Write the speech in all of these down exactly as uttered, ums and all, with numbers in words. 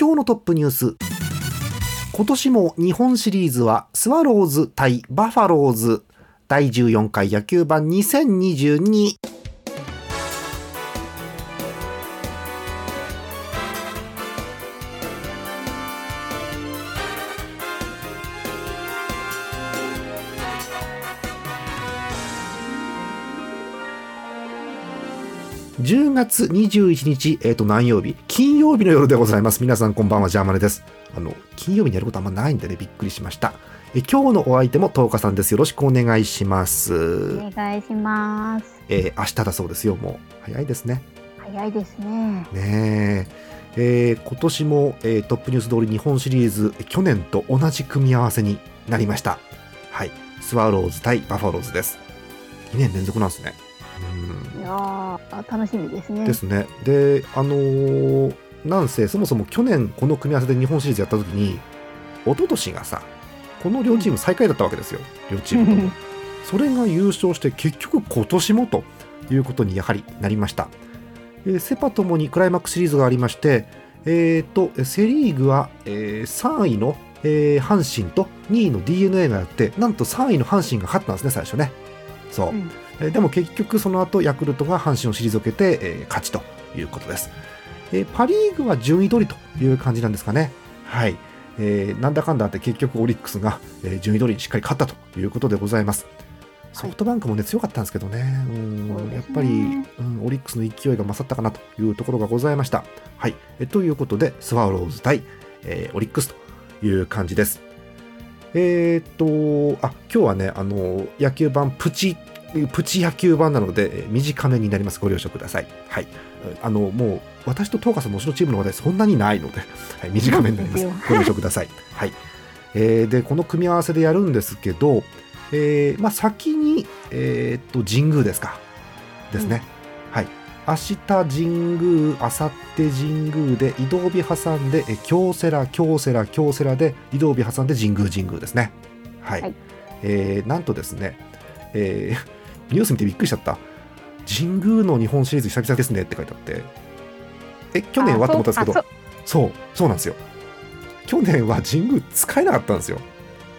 今日のトップニュース。今年も日本シリーズはスワローズ対バファローズだいじゅうよんかい野球盤にせんにじゅうに。じゅうがつにじゅういちにち、えっと、何曜日？金曜日の夜でございます。皆さんこんばんは、ジャーマネです。あの、金曜日にやることあんまないんでね、びっくりしました。え今日のお相手もとうかさんです。よろしくお願いします。お願いします。えー、明日だそうですよ、もう。早いですね。早いですね。ねえ。えー、今年も、えー、トップニュース通り日本シリーズ、去年と同じ組み合わせになりました。はい。スワローズ対バファローズです。にねんれんぞくなんですね。うん、いや楽しみですね。ですね。で、あのー、なんせそもそも去年この組み合わせで日本シリーズやった時に、一昨年がさ、この両チーム最下位だったわけですよ。両チームとも。それが優勝して結局今年もということにやはりなりました。えー、セパともにクライマックスシリーズがありまして、えー、とセリーグは、えー、さんいの、えー、阪神とにいの DeNA がやって、なんとさんいの阪神が勝ったんですね、最初ね。そう。うん、でも結局その後ヤクルトが阪神を退けて、えー、勝ちということです。えー、パリーグは順位取りという感じなんですかね。はい、えー、なんだかんだあって結局オリックスが、えー、順位取りにしっかり勝ったということでございます。ソフトバンクもね強かったんですけどね、うん、やっぱり、うん、オリックスの勢いが勝ったかなというところがございました。はい、えー、ということでスワローズ対、えー、オリックスという感じです。えー、っとあ今日はね、あの野球盤プチプチ野球版なので短めになります。ご了承ください。はい、あのもう私とトーカさんの推しのチームの話題そんなにないので、はい、短めになります。ご了承ください。はい、えー、でこの組み合わせでやるんですけど、えーまあ、先に、えー、っと神宮ですかですね、うん、はい、明日神宮、明後日神宮で移動日挟んで京セラ京セラ京セラで移動日挟んで神宮神宮ですね。はい、はい、えー、なんとですね、えーニュース見てびっくりしちゃった。神宮の日本シリーズ久々ですねって書いてあって、え去年はと思ったんですけど、そ, そうそうなんですよ。去年は神宮使えなかったんですよ。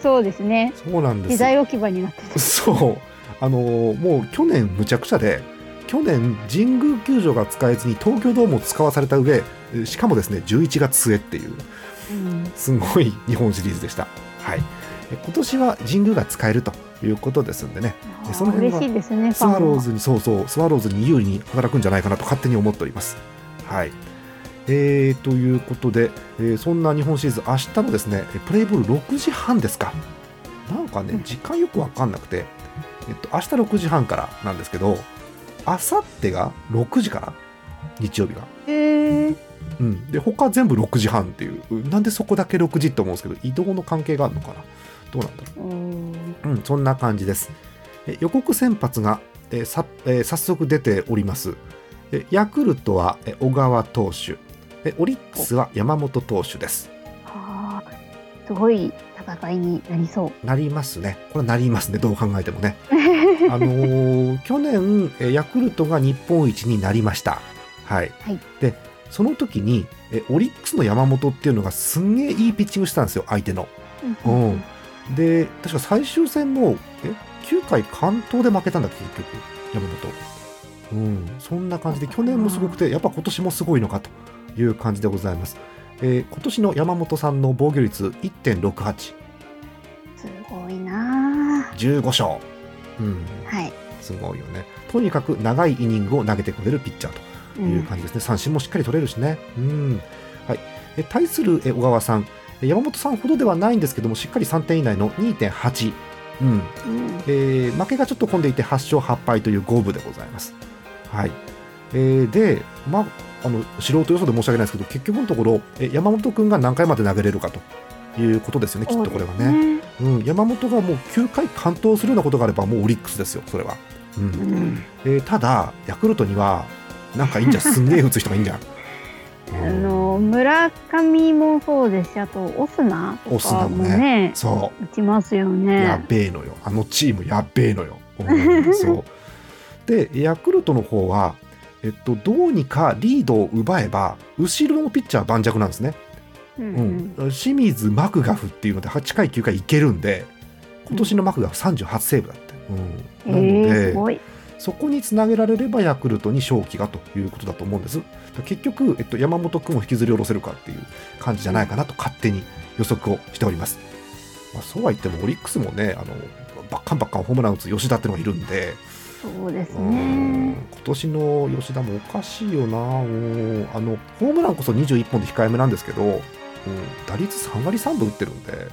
そうですね。そうなんですよ。時代置き場になってる。そう、あのー、もう去年むちゃくちゃで、去年神宮球場が使えずに東京ドームを使わされた上、しかもですねじゅういちがつすえっていう、うん、すごい日本シリーズでした。はい。今年は神宮が使えるということですんでね、その辺はスワローズにそうそうスワローズに有利に働くんじゃないかなと勝手に思っております。はい、えー、ということで、えー、そんな日本シリーズ明日のですねプレイボールろくじはんですか。なんかね時間よく分かんなくて、えっと、明日ろくじはんからなんですけど、明後日がろくじから日曜日が、えーうん、で他全部ろくじはんっていう、なんでそこだけろくじって思うんですけど、移動の関係があるのかな、どうなんだろう。うん、うん、そんな感じです。え予告先発が、えーさえー、早速出ております。えヤクルトは、え小川投手、えオリックスは山本投手です。あすごい戦いになりそうなりますね。これなりますね、どう考えてもね。あのー、去年ヤクルトが日本一になりました。はい、はい、でその時にえオリックスの山本っていうのがすんげえいいピッチングしたんですよ、相手の。うん、うんで確か最終戦もえきゅうかい完投で負けたんだっけ結局山本、うん、そんな感じで去年もすごくてやっぱ今年もすごいのかという感じでございます。えー、今年の山本さんの防御率 いってんろくはち すごいな、じゅうごしょう、うん、はい、すごいよね。とにかく長いイニングを投げてくれるピッチャーという感じですね、うん、三振もしっかり取れるしね、うん、はい、え対するえ小川さん、山本さんほどではないんですけどもしっかりさんてん以内の にてんはち、うんうん、えー、負けがちょっと混んでいてはっしょうはっぱいという五分でございます。はい、えー、で、まあ、あの素人予想で申し訳ないですけど結局のところ山本君が何回まで投げれるかということですよね、きっとこれはね、うん、山本がもうきゅうかい完投するようなことがあればもうオリックスですよそれは、うんうんえー、ただヤクルトにはなんかいいんじゃん、すんげえ打つ人がいいんじゃん。あの村上もそうですし、あとオスナとかも ね, もねそう打ちますよね。やべえのよ、あのチームやべえのよ。そうでヤクルトの方は、えっと、どうにかリードを奪えば後ろのピッチャー盤石なんですね。うんうん、清水マクガフっていうのではちかいきゅうかいいけるんで、今年のマクガフさんじゅうはちセーブだって、うんうん、なので、えー、すごい。そこにつなげられればヤクルトに勝機がということだと思うんです。結局、えっと、山本君を引きずり下ろせるかっていう感じじゃないかなと勝手に予測をしております。まあ、そうは言ってもオリックスもね、あのバッカンバッカンホームラン打つ吉田ってのがいるんで、そうですね、うん、今年の吉田もおかしいよな。うん、あのホームランこそにじゅういっぽんで控えめなんですけど、うん、打率さんわりさんぶ打ってるんで、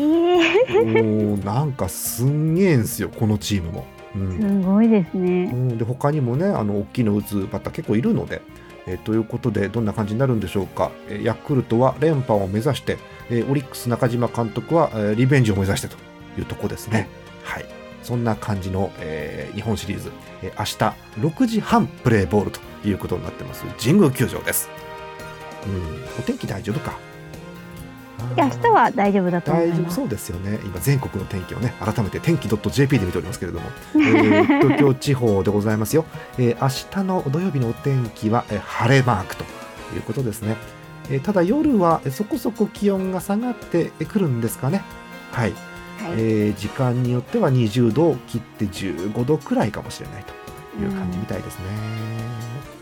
えー、うん、なんかすんげえんすよこのチームも。うん、すごいですね。うん、で他にもね、あの大きいの打つバッター結構いるので、えー、ということでどんな感じになるんでしょうか。えー、ヤクルトは連覇を目指して、えー、オリックス中島監督は、えー、リベンジを目指してというとこですね。はい、そんな感じの、えー、日本シリーズ、えー、明日ろくじはんプレーボールということになってます。神宮球場です。うん、お天気大丈夫か。明日は大丈夫だと思います。大丈夫そうですよね。今全国の天気をね、改めて天気 .jp で見ておりますけれども、えー、東京地方でございますよ。えー、明日の土曜日のお天気は、えー、晴れマークということですね。えー、ただ夜はそこそこ気温が下がってくるんですかね。はい、はい、えー、時間によってはにじゅうどを切ってじゅうごどくらいかもしれないという感じみたいですね。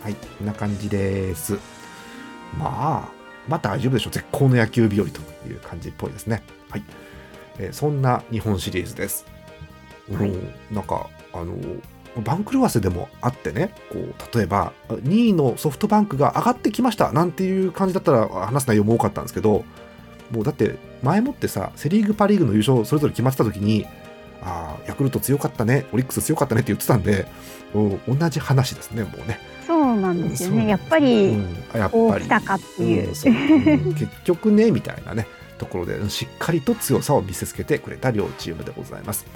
はい、こんな感じです。まあまあ大丈夫でしょう。絶好の野球日和という感じっぽいですね。はい、えー、そんな日本シリーズです。はい、なんかあの番狂わせでもあってね、こう例えばにいのソフトバンクが上がってきましたなんていう感じだったら話す内容も多かったんですけど、もうだって前もってさ、セリーグパリーグの優勝それぞれ決まってた時に、あ、ヤクルト強かったね、オリックス強かったねって言ってたんで、同じ話ですね、もうね。そうなんですよね。やっぱり、うん、やっぱりこう来たかっていう、うん、そう、うん、結局ねみたいなねところでしっかりと強さを見せつけてくれた両チームでございます。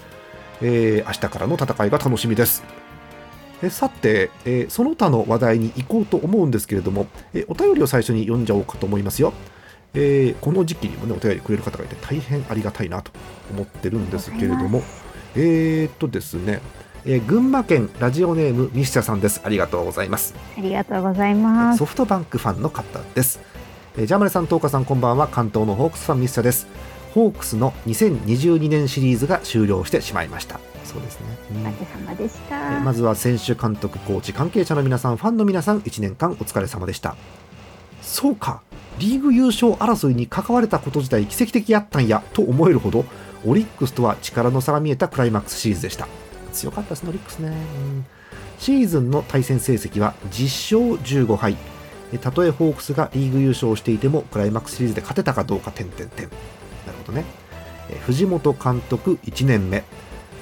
えー、明日からの戦いが楽しみです。えさて、えー、その他の話題に行こうと思うんですけれども、えー、お便りを最初に読んじゃおうかと思いますよ。えー、この時期にもねお便りくれる方がいて大変ありがたいなと思ってるんですけれども、えー、っとですね、えー、群馬県ラジオネームミシャさんです。ありがとうございます。ありがとうございます。ソフトバンクファンの方です。えー、ジャーマネさん、トーカさん、こんばんは。関東のホークスファンミシャです。ホークスのにせんにじゅうにねんシリーズが終了してしまいました。そうですね、うん、お疲れ様でした。えー、まずは選手、監督、コーチ、関係者の皆さん、ファンの皆さん、いちねんかんお疲れ様でした。そうか、リーグ優勝争いに関われたこと自体奇跡的やったんやと思えるほど、オリックスとは力の差が見えたクライマックスシリーズでした。強かったですね、オリックスね。うん、シーズンの対戦成績はじっしょうじゅうごはい。たとえホークスがリーグ優勝していてもクライマックスシリーズで勝てたかどうか点々点。なるほどね。え藤本監督いちねんめ、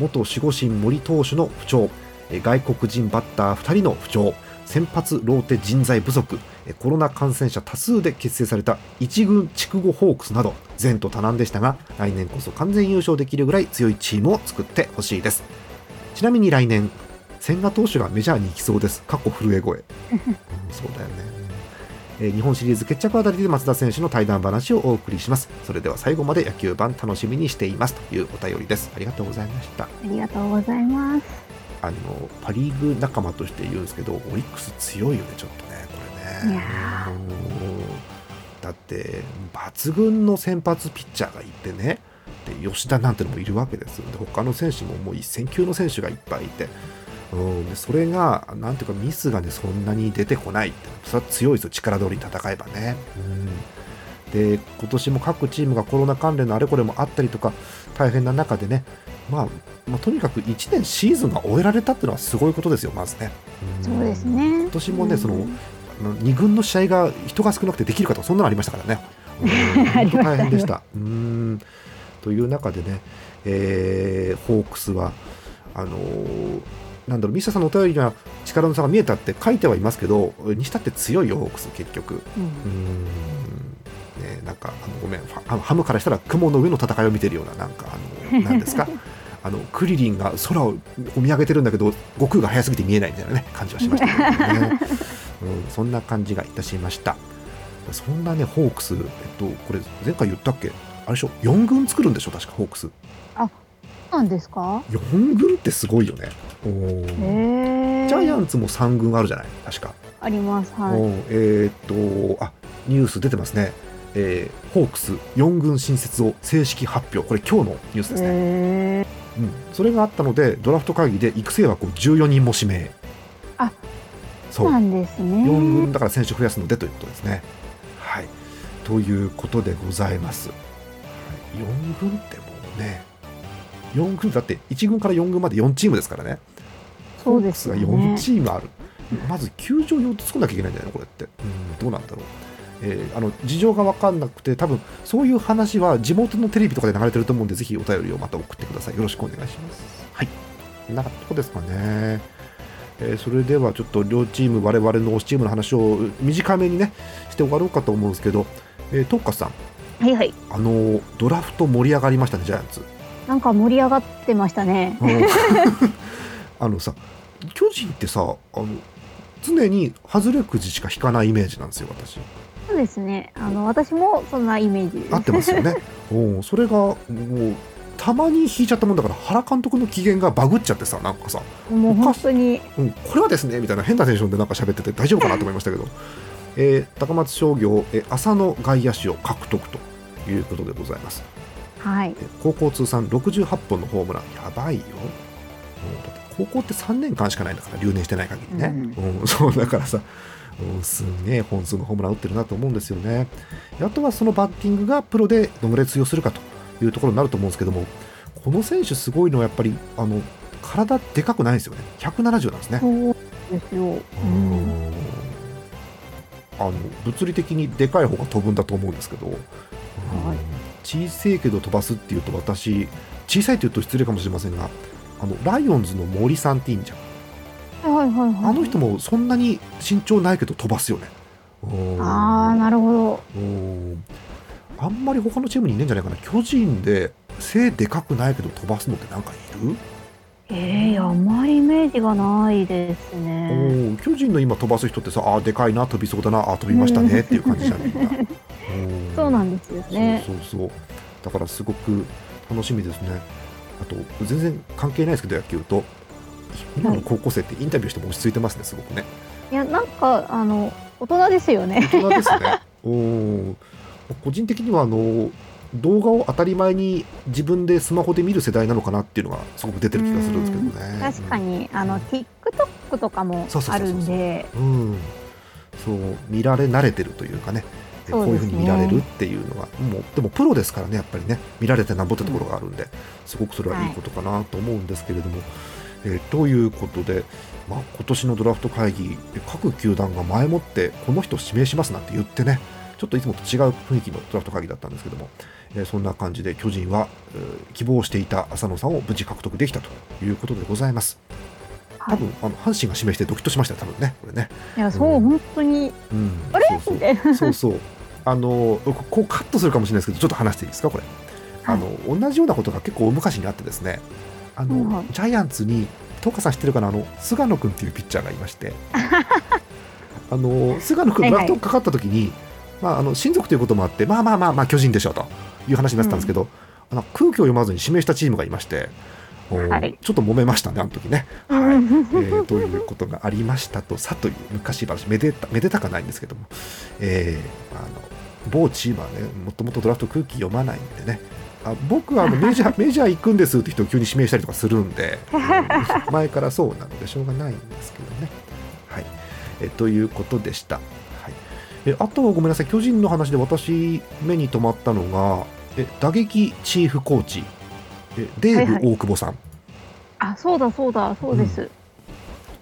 元守護神森投手の不調、外国人バッターふたりの不調、先発ローテ人材不足、コロナ感染者多数で結成された一軍筑後ホークスなど前途多難でしたが、来年こそ完全優勝できるぐらい強いチームを作ってほしいです。ちなみに来年千賀投手がメジャーに行きそうです。かっこ震え声、うん、そうだよね。えー、日本シリーズ決着あたりで松田選手の対談話をお送りします。それでは最後まで野球盤楽しみにしていますというお便りです。ありがとうございました。ありがとうございます。あのパリーグ仲間として言うんですけど、オリックス強いよね、ちょっとね、これ。いや、だって抜群の先発ピッチャーがいてね、で吉田なんてのもいるわけです。で他の選手ももうせん級の選手がいっぱいいて、うん、それがなんていうかミスがねそんなに出てこないって、それは強いですよ、力通りに戦えばね。うん、で今年も各チームがコロナ関連のあれこれもあったりとか大変な中でね、まあ、まあとにかくいちねんシーズンが終えられたっていうのはすごいことですよ、まずね。うん、そうですね。今年もね、その、うん、に軍の試合が人が少なくてできるかとか、そんなのありましたからね。本当大変でした。うーん、という中でね、えー、ホークスはあのー、なんだろう、ミサさんのお便りには力の差が見えたって書いてはいますけど、にしたって強いよホークス、結局。うん、うーん、ね、なんかあのごめん、ハムからしたら雲の上の戦いを見てるような、なんかあのなんですかあのクリリンが空を見上げてるんだけど悟空が速すぎて見えないみたいな、ね、感じはしましたけどね。うん、そんな感じがいたしました。そんなねホークス、えっと、これ前回言ったっけ、あれでしょ、よん軍作るんでしょ確かホークス。あ、そうなんですか。よん軍ってすごいよね。おー、ジャイアンツもさん軍あるじゃない確か。あります、はい。おー、えー、っとあニュース出てますね。えー、ホークスよん軍新設を正式発表。これ今日のニュースですね、えーうん、それがあったのでドラフト会議で育成枠をじゅうよにんも指名。あ、そうなんですね。よん軍だから選手増やすのでということですね。はい、ということでございます。はい、よん軍ってもうね、よん軍だっていち軍からよん軍までよんチームですからね。そうですね。ホークスがよんチームある。まず球場用って作んなきゃいけないんじゃないのこれって。うん、どうなんだろう。えー、あの事情が分かんなくて、多分そういう話は地元のテレビとかで流れてると思うんで、ぜひお便りをまた送ってください。よろしくお願いします。はい、なるほどですかね。えー、それではちょっと両チーム、我々の推しチームの話を短めにねして終わろうかと思うんですけど、えー、トッカさん、はいはい、あのドラフト盛り上がりましたね。ジャイアンツなんか盛り上がってましたね、うん、あのさ、巨人ってさ、あの常に外れくじしか引かないイメージなんですよ私。そうですね、あの私もそんなイメージです。合ってますよね。お、それがもうたまに引いちゃったもんだから、原監督の機嫌がバグっちゃってさ、なんかさ、もう本当に、うん、これはですねみたいな変なテンションでなんか喋ってて大丈夫かなと思いましたけど、えー、高松商業、え浅野外野手を獲得ということでございます。はい、高校通算ろくじゅうはっぽんのホームラン、やばいよ。高校ってさんねんかんしかないんだから、留年してない限りね、うんうん、そうだからさ、うん、すげえ本数のホームラン打ってるなと思うんですよね。あとはそのバッティングがプロでどのぐらい通用するかというところになると思うんですけども、この選手すごいのはやっぱりあの体でかくないんですよね。ひゃくななじゅうなんですね。そうですよ、うん、あの物理的にでかい方が飛ぶんだと思うんですけど、うん、小さいけど飛ばすっていうと、私小さいというと失礼かもしれませんが、あのライオンズの森さんっていいんじゃん。はいはいはい、あの人もそんなに身長ないけど飛ばすよね。ああ、なるほど。お、あんまり他のチームにいないんじゃないかな。巨人で背でかくないけど飛ばすのってなんかいる？えー、あんまりイメージがないですね。お、巨人の今飛ばす人ってさ、あ、でかいな、飛びそうだな、あ、飛びましたねっていう感じじゃないかな。そうなんですよね。そうそうそう、だからすごく楽しみですね。あと全然関係ないですけど、野球と今の高校生ってインタビューしても落ち着いてますね、すごくね。いや、なんかあの大人ですよね。大人ですね。お、個人的にはあの動画を当たり前に自分でスマホで見る世代なのかなっていうのがすごく出てる気がするんですけどね。確かに、うん、あの TikTok とかもあるんで、そう見られ慣れてるというかね、こういうふうに見られるっていうのが、もうでもプロですからね、やっぱりね、見られてなんぼってところがあるんで、すごくそれはいいことかなと思うんですけれども、はい、えー、ということで、まあ、今年のドラフト会議、各球団が前もってこの人を指名しますなんて言ってね、ちょっといつもと違う雰囲気のドラフト会議だったんですけども、えー、そんな感じで巨人は、えー、希望していた浅野さんを無事獲得できたということでございます。多分あの阪神が指名してドキッとしましたよ、多分ね、これね。いや、そう、うん、本当に、うん、あれみたいな。そうそう、あのこうカットするかもしれないですけど、ちょっと話していいですかこれ、はい、あの同じようなことが結構大昔にあってですね、あの、うん、ジャイアンツにトカさん知ってるかな、あの菅野君っていうピッチャーがいましてあの菅野君ドラフトかかった時に、はいはい、まあ、あの親族ということもあって、まあまあまあ、まあ、巨人でしょという話になってたんですけど、うん、あの空気を読まずに指名したチームがいまして、はい、ちょっと揉めましたね、あの時ね、はい、えー、ということがありましたとさという昔話、めでためでたかないんですけども、えー、あの某チームはね、もともとドラフト空気読まないんでね、あ、僕はあのメジャーメジャー行くんですって人を急に指名したりとかするんで、うん、前からそうなのでしょうがないんですけどね、はい、えー、ということでした。はい、えー、あとはごめんなさい、巨人の話で私目に留まったのが、え打撃チーフコーチデーブ大久保さん、はいはい、あ、そうだそうだ、そうです、うん、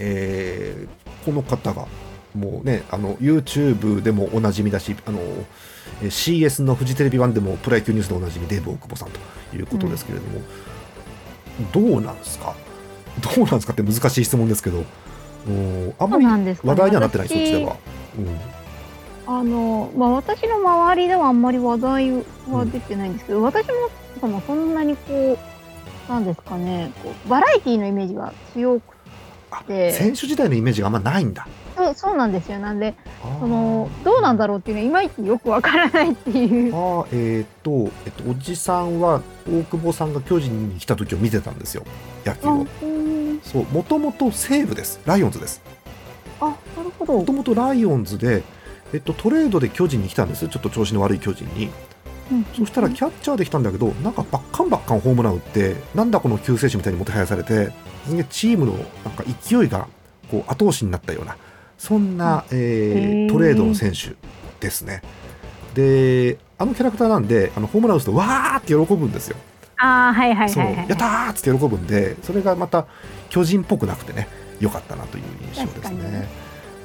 えー、この方がもうね、あの YouTube でもおなじみだし、あの シーエス のフジテレビワンでもプロ野球ニュースでおなじみデーブ大久保さんということですけれども、うん、どうなんですかどうなんですかって難しい質問ですけど、あんまり話題にはなってない、そっちでは、うん、あの、まあ、私の周りではあんまり話題は出てないんですけど、うん、私もそんなにこう、なんですかね、こうバラエティーのイメージが強くて、選手時代のイメージがあんまないんだ。そう、そうなんですよ。なんでそのどうなんだろうっていうのはいまいちよくわからないっていう。あ、えーと、えっとおじさんは大久保さんが巨人に来た時を見てたんですよ、野球を。そう、もともと西武です、ライオンズです。あ、なるほど。もともとライオンズで、えっと、トレードで巨人に来たんです。ちょっと調子の悪い巨人に、うん、そしたらキャッチャーで来たんだけど、なんかバッカンバッカンホームラン打って、なんだこの救世主みたいにもてはやされて、チームのなんか勢いがこう後押しになったような、そんな、うん、えー、トレードの選手ですね。であのキャラクターなんで、あのホームラン打つとわーって喜ぶんですよ。あ、はいはいはいはい、そう、やったーって喜ぶんで、それがまた巨人っぽくなくてね、良かったなという印象ですね。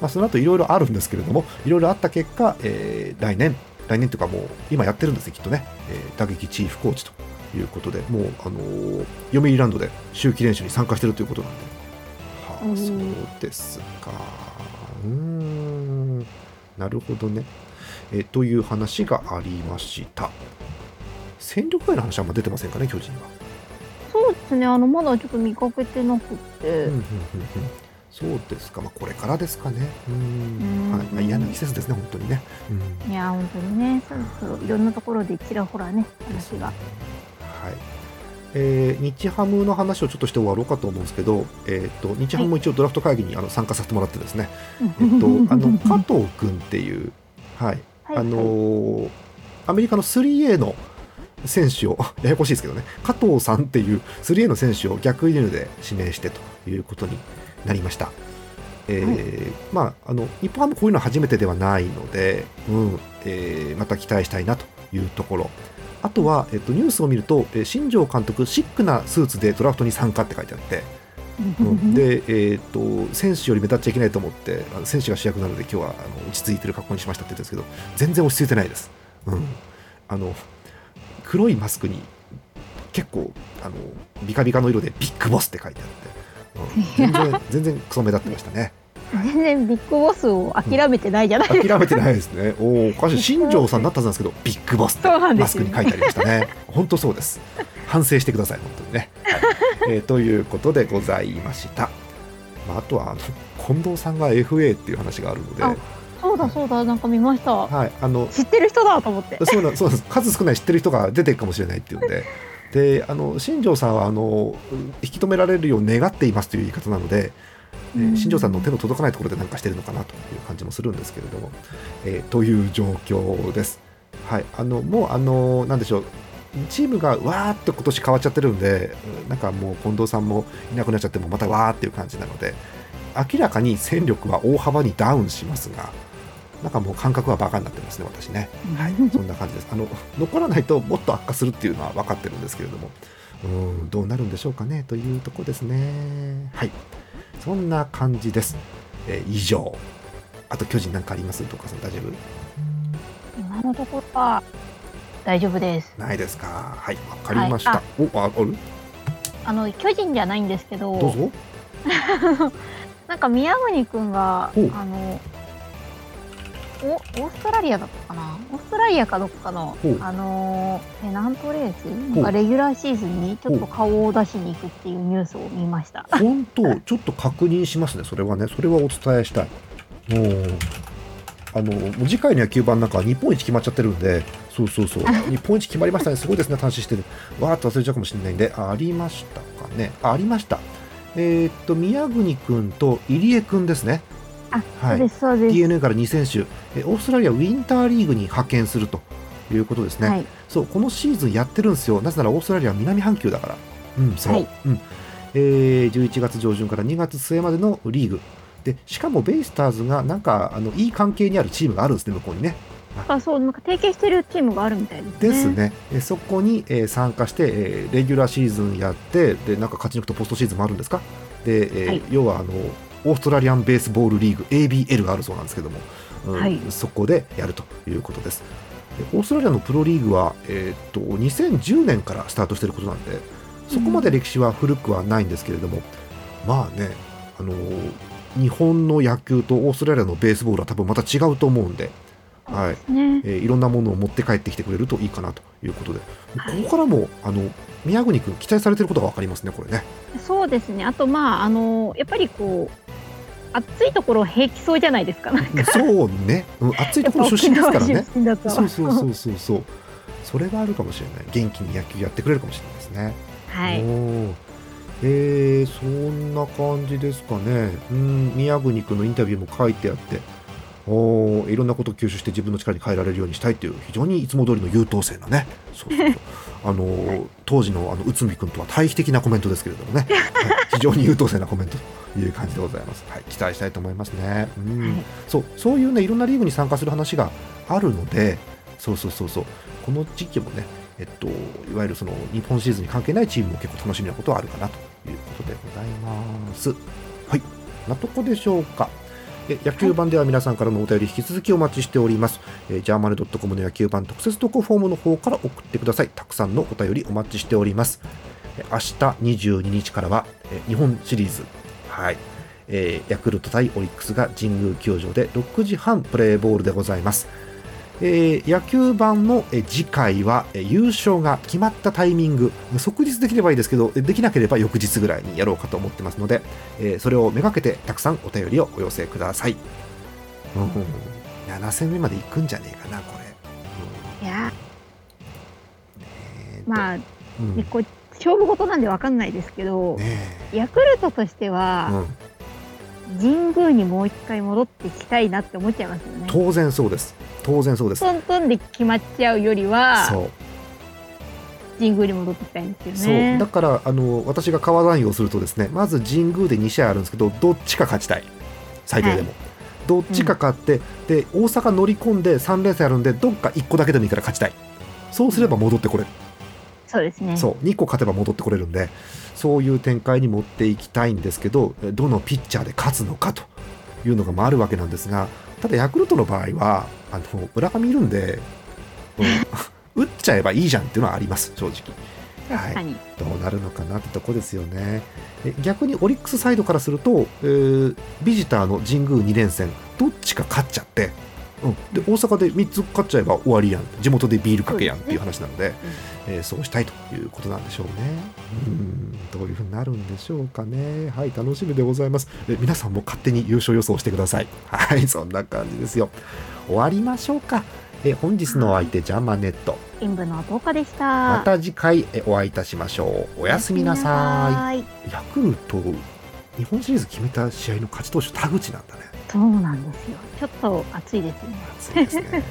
まあ、その後いろいろあるんですけれども、いろいろあった結果、えー、来年来年というかもう今やってるんですよきっとね、えー、打撃チーフコーチということで、もう、あのー、読売ランドで秋季練習に参加してるということなんで、はあ、そうですか、うーん、なるほどね、えー、という話がありました。戦力外の話はあんま出てませんかね、巨人は。そうですね、あのまだちょっと見かけてなくて、うんうんうんうん、そうですか、まあ、これからですかね。うーん、うん、はい、まあ、嫌な季節ですね、本当にね。うん、いや本当にね、そろそろいろんなところでちらほらね、話が。ね、はい、えー、日ハムの話をちょっとして終わろうかと思うんですけど、えー、と日ハムも一応ドラフト会議にあの参加させてもらってですね、はい、えっと、あの加藤君っていう、はい、あのーはい、アメリカの スリーエー の選手をややこしいですけどね、加藤さんっていう スリーエー の選手を逆輸入で指名してということになりました。えーはい、まあ、あの日本ハムこういうのは初めてではないので、うん、えー、また期待したいなというところ。あとは、えっと、ニュースを見ると、えー、新庄監督シックなスーツでドラフトに参加って書いてあって、うん、で、えー、っと選手より目立っちゃいけないと思って、あの選手が主役なので今日はあの落ち着いてる格好にしましたって言ってるんですけど、全然落ち着いてないです。うんうん、あの黒いマスクに結構あのビカビカの色でビッグボスって書いてあって。うん、全然全然クソ目立ってましたね。全然ビッグボスを諦めてないじゃないですか、うん、諦めてないですね。おおかしい、新庄さんになったんですけどビッグボスってマスクに書いてありましたね。本当そうです。反省してください本当にね、はい、えー、ということでございました。まあ、あとはあの近藤さんが エフエー っていう話があるので、そうだそうだ、なんか見ました、はい、あの知ってる人だと思って、そうな、そうです、数少ない知ってる人が出てるかもしれないっていうのでで、あの新庄さんはあの引き止められるよう願っていますという言い方なので、えー、新庄さんの手の届かないところで何かしてるのかなという感じもするんですけれども、えー、という状況です。はい、あのもうあのなんでしょう、チームがわーっと今年変わっちゃってるんで、なんかもう近藤さんもいなくなっちゃってもまたわーっていう感じなので、明らかに戦力は大幅にダウンしますが、なんかもう感覚はバカになってますね、私ね。はい、そんな感じです。あの残らないともっと悪化するっていうのは分かってるんですけれども、うーん、どうなるんでしょうかねというとこですね。はい、そんな感じです。えー、以上。あと巨人なんかあります？どうかさん大丈夫？今のところは大丈夫です。ないですか。はい、わかりました。はい、あおあある？あの巨人じゃないんですけど。どうぞ。なんか宮國くんがあの。おオーストラリアだったかな、オーストラリアかどっかの、あのー、え南東レースなんかレギュラーシーズンにちょっと顔を出しに行くっていうニュースを見ました。本当ちょっと確認しますね、それはね、それはお伝えしたい。おあの次回の野球盤なんか日本一決まっちゃってるんで、そうそうそう日本一決まりましたね、すごいですね、単身してるわーっと忘れちゃうかもしれないんで、ありましたかね、 あ, ありましたえー、っと宮國くんと入江くんですね。はい、ディーエヌエー からに選手、オーストラリアウィンターリーグに派遣するということですね。はい、そう、このシーズンやってるんですよ、なぜならオーストラリアは南半球だから、うん、そう、はい、うん、えー、じゅういちがつ上旬からにがつ末までのリーグで、しかもベイスターズがなんかあのいい関係にあるチームがあるんですね、向こうにね。あ、そう、なんか提携してるチームがあるみたいですね。ですね。そこに、えー、参加して、えー、レギュラーシーズンやって、でなんか勝ち抜くとポストシーズンもあるんですか。で、えーはい、要はあのオーストラリアンベースボールリーグ エービーエル があるそうなんですけども、うん、はい、そこでやるということです。オーストラリアのプロリーグは、えー、っとにせんじゅうねんからスタートしていることなんで、そこまで歴史は古くはないんですけれども、うん、まあね、あのー、日本の野球とオーストラリアのベースボールは多分また違うと思うんで、はい、ね、えー、いろんなものを持って帰ってきてくれるといいかなということで、はい、ここからもあの宮國君期待されていることが分かりますね、これね。そうですね、あと、まああのー、やっぱりこう暑いところ平気そうじゃないですか、なんかそうね、うん、暑いところ出身ですからね、そうそうそうそうそう、それがあるかもしれない、元気に野球やってくれるかもしれないですね。はい、お、えー、そんな感じですかね。うん、宮國君のインタビューも書いてあって、おいろんなことを吸収して自分の力に変えられるようにしたいという非常にいつも通りの優等生なね、そうそうそうあの当時の宇都宮君とは対比的なコメントですけれどもね、はい、非常に優等生なコメントという感じでございます、はい、期待したいと思いますね。うん、はい、そう、そういうねいろんなリーグに参加する話があるので、そうそうそうそうこの時期もね、えっと、いわゆるその日本シリーズに関係ないチームも結構楽しみなことはあるかなということでございます。はい、なとこでしょうか。え野球版では皆さんからのお便り引き続きお待ちしております。えジャーマネ ドットコム の野球版特設投稿フォームの方から送ってください。たくさんのお便りお待ちしております。え明日にじゅうににちからはえ日本シリーズ、はいえー、ヤクルト対オリックスが神宮球場でろくじはんプレーボールでございます。えー、野球版の次回は優勝が決まったタイミング、即日できればいいですけど、できなければ翌日ぐらいにやろうかと思ってますので、えー、それをめがけてたくさんお便りをお寄せください。うん、なな戦目まで行くんじゃねえかなこれ、うん、いや、えー、まあ、うんね、こう勝負事なんで分かんないですけど、ね、ヤクルトとしては、うん、神宮にもう一回戻ってきたいなって思っちゃいますよね。当然そうです、当然そうです。トントンで決まっちゃうよりは、そう神宮に戻ってきたいんですよね。そうだからあの私が川談義をするとですね、まず神宮でに試合あるんですけど、どっちか勝ちたい、最低でも、はい、どっちか勝って、うん、で大阪乗り込んでさん連戦あるんで、どっかいっこだけでもいいから勝ちたい。そうすれば戻ってこれる、うん、そうですね。そうにこ勝てば戻ってこれるんで、そういう展開に持っていきたいんですけど、どのピッチャーで勝つのかというのがあるわけなんですが、ただヤクルトの場合はあの村上いるんで、うん、打っちゃえばいいじゃんっていうのはあります、正直。はい、どうなるのかなってとこですよね。逆にオリックスサイドからすると、えー、ビジターの神宮に連戦どっちか勝っちゃって、うん、で大阪でみっつ勝っちゃえば終わりやん、地元でビールかけやんっていう話なので、そう、ね、えー、そうしたいということなんでしょうね。うん、どういうふうになるんでしょうかね。はい、楽しみでございます。え皆さんも勝手に優勝予想してください。はい、そんな感じですよ。終わりましょうか。え本日のお相手、ジャーマネット演舞のとおかでした。また次回お会いいたしましょう。おやすみなさい。ヤクルト日本シリーズ決めた試合の勝ち投手、田口なんだね。そうなんですよ。ちょっと暑いですね。暑いですね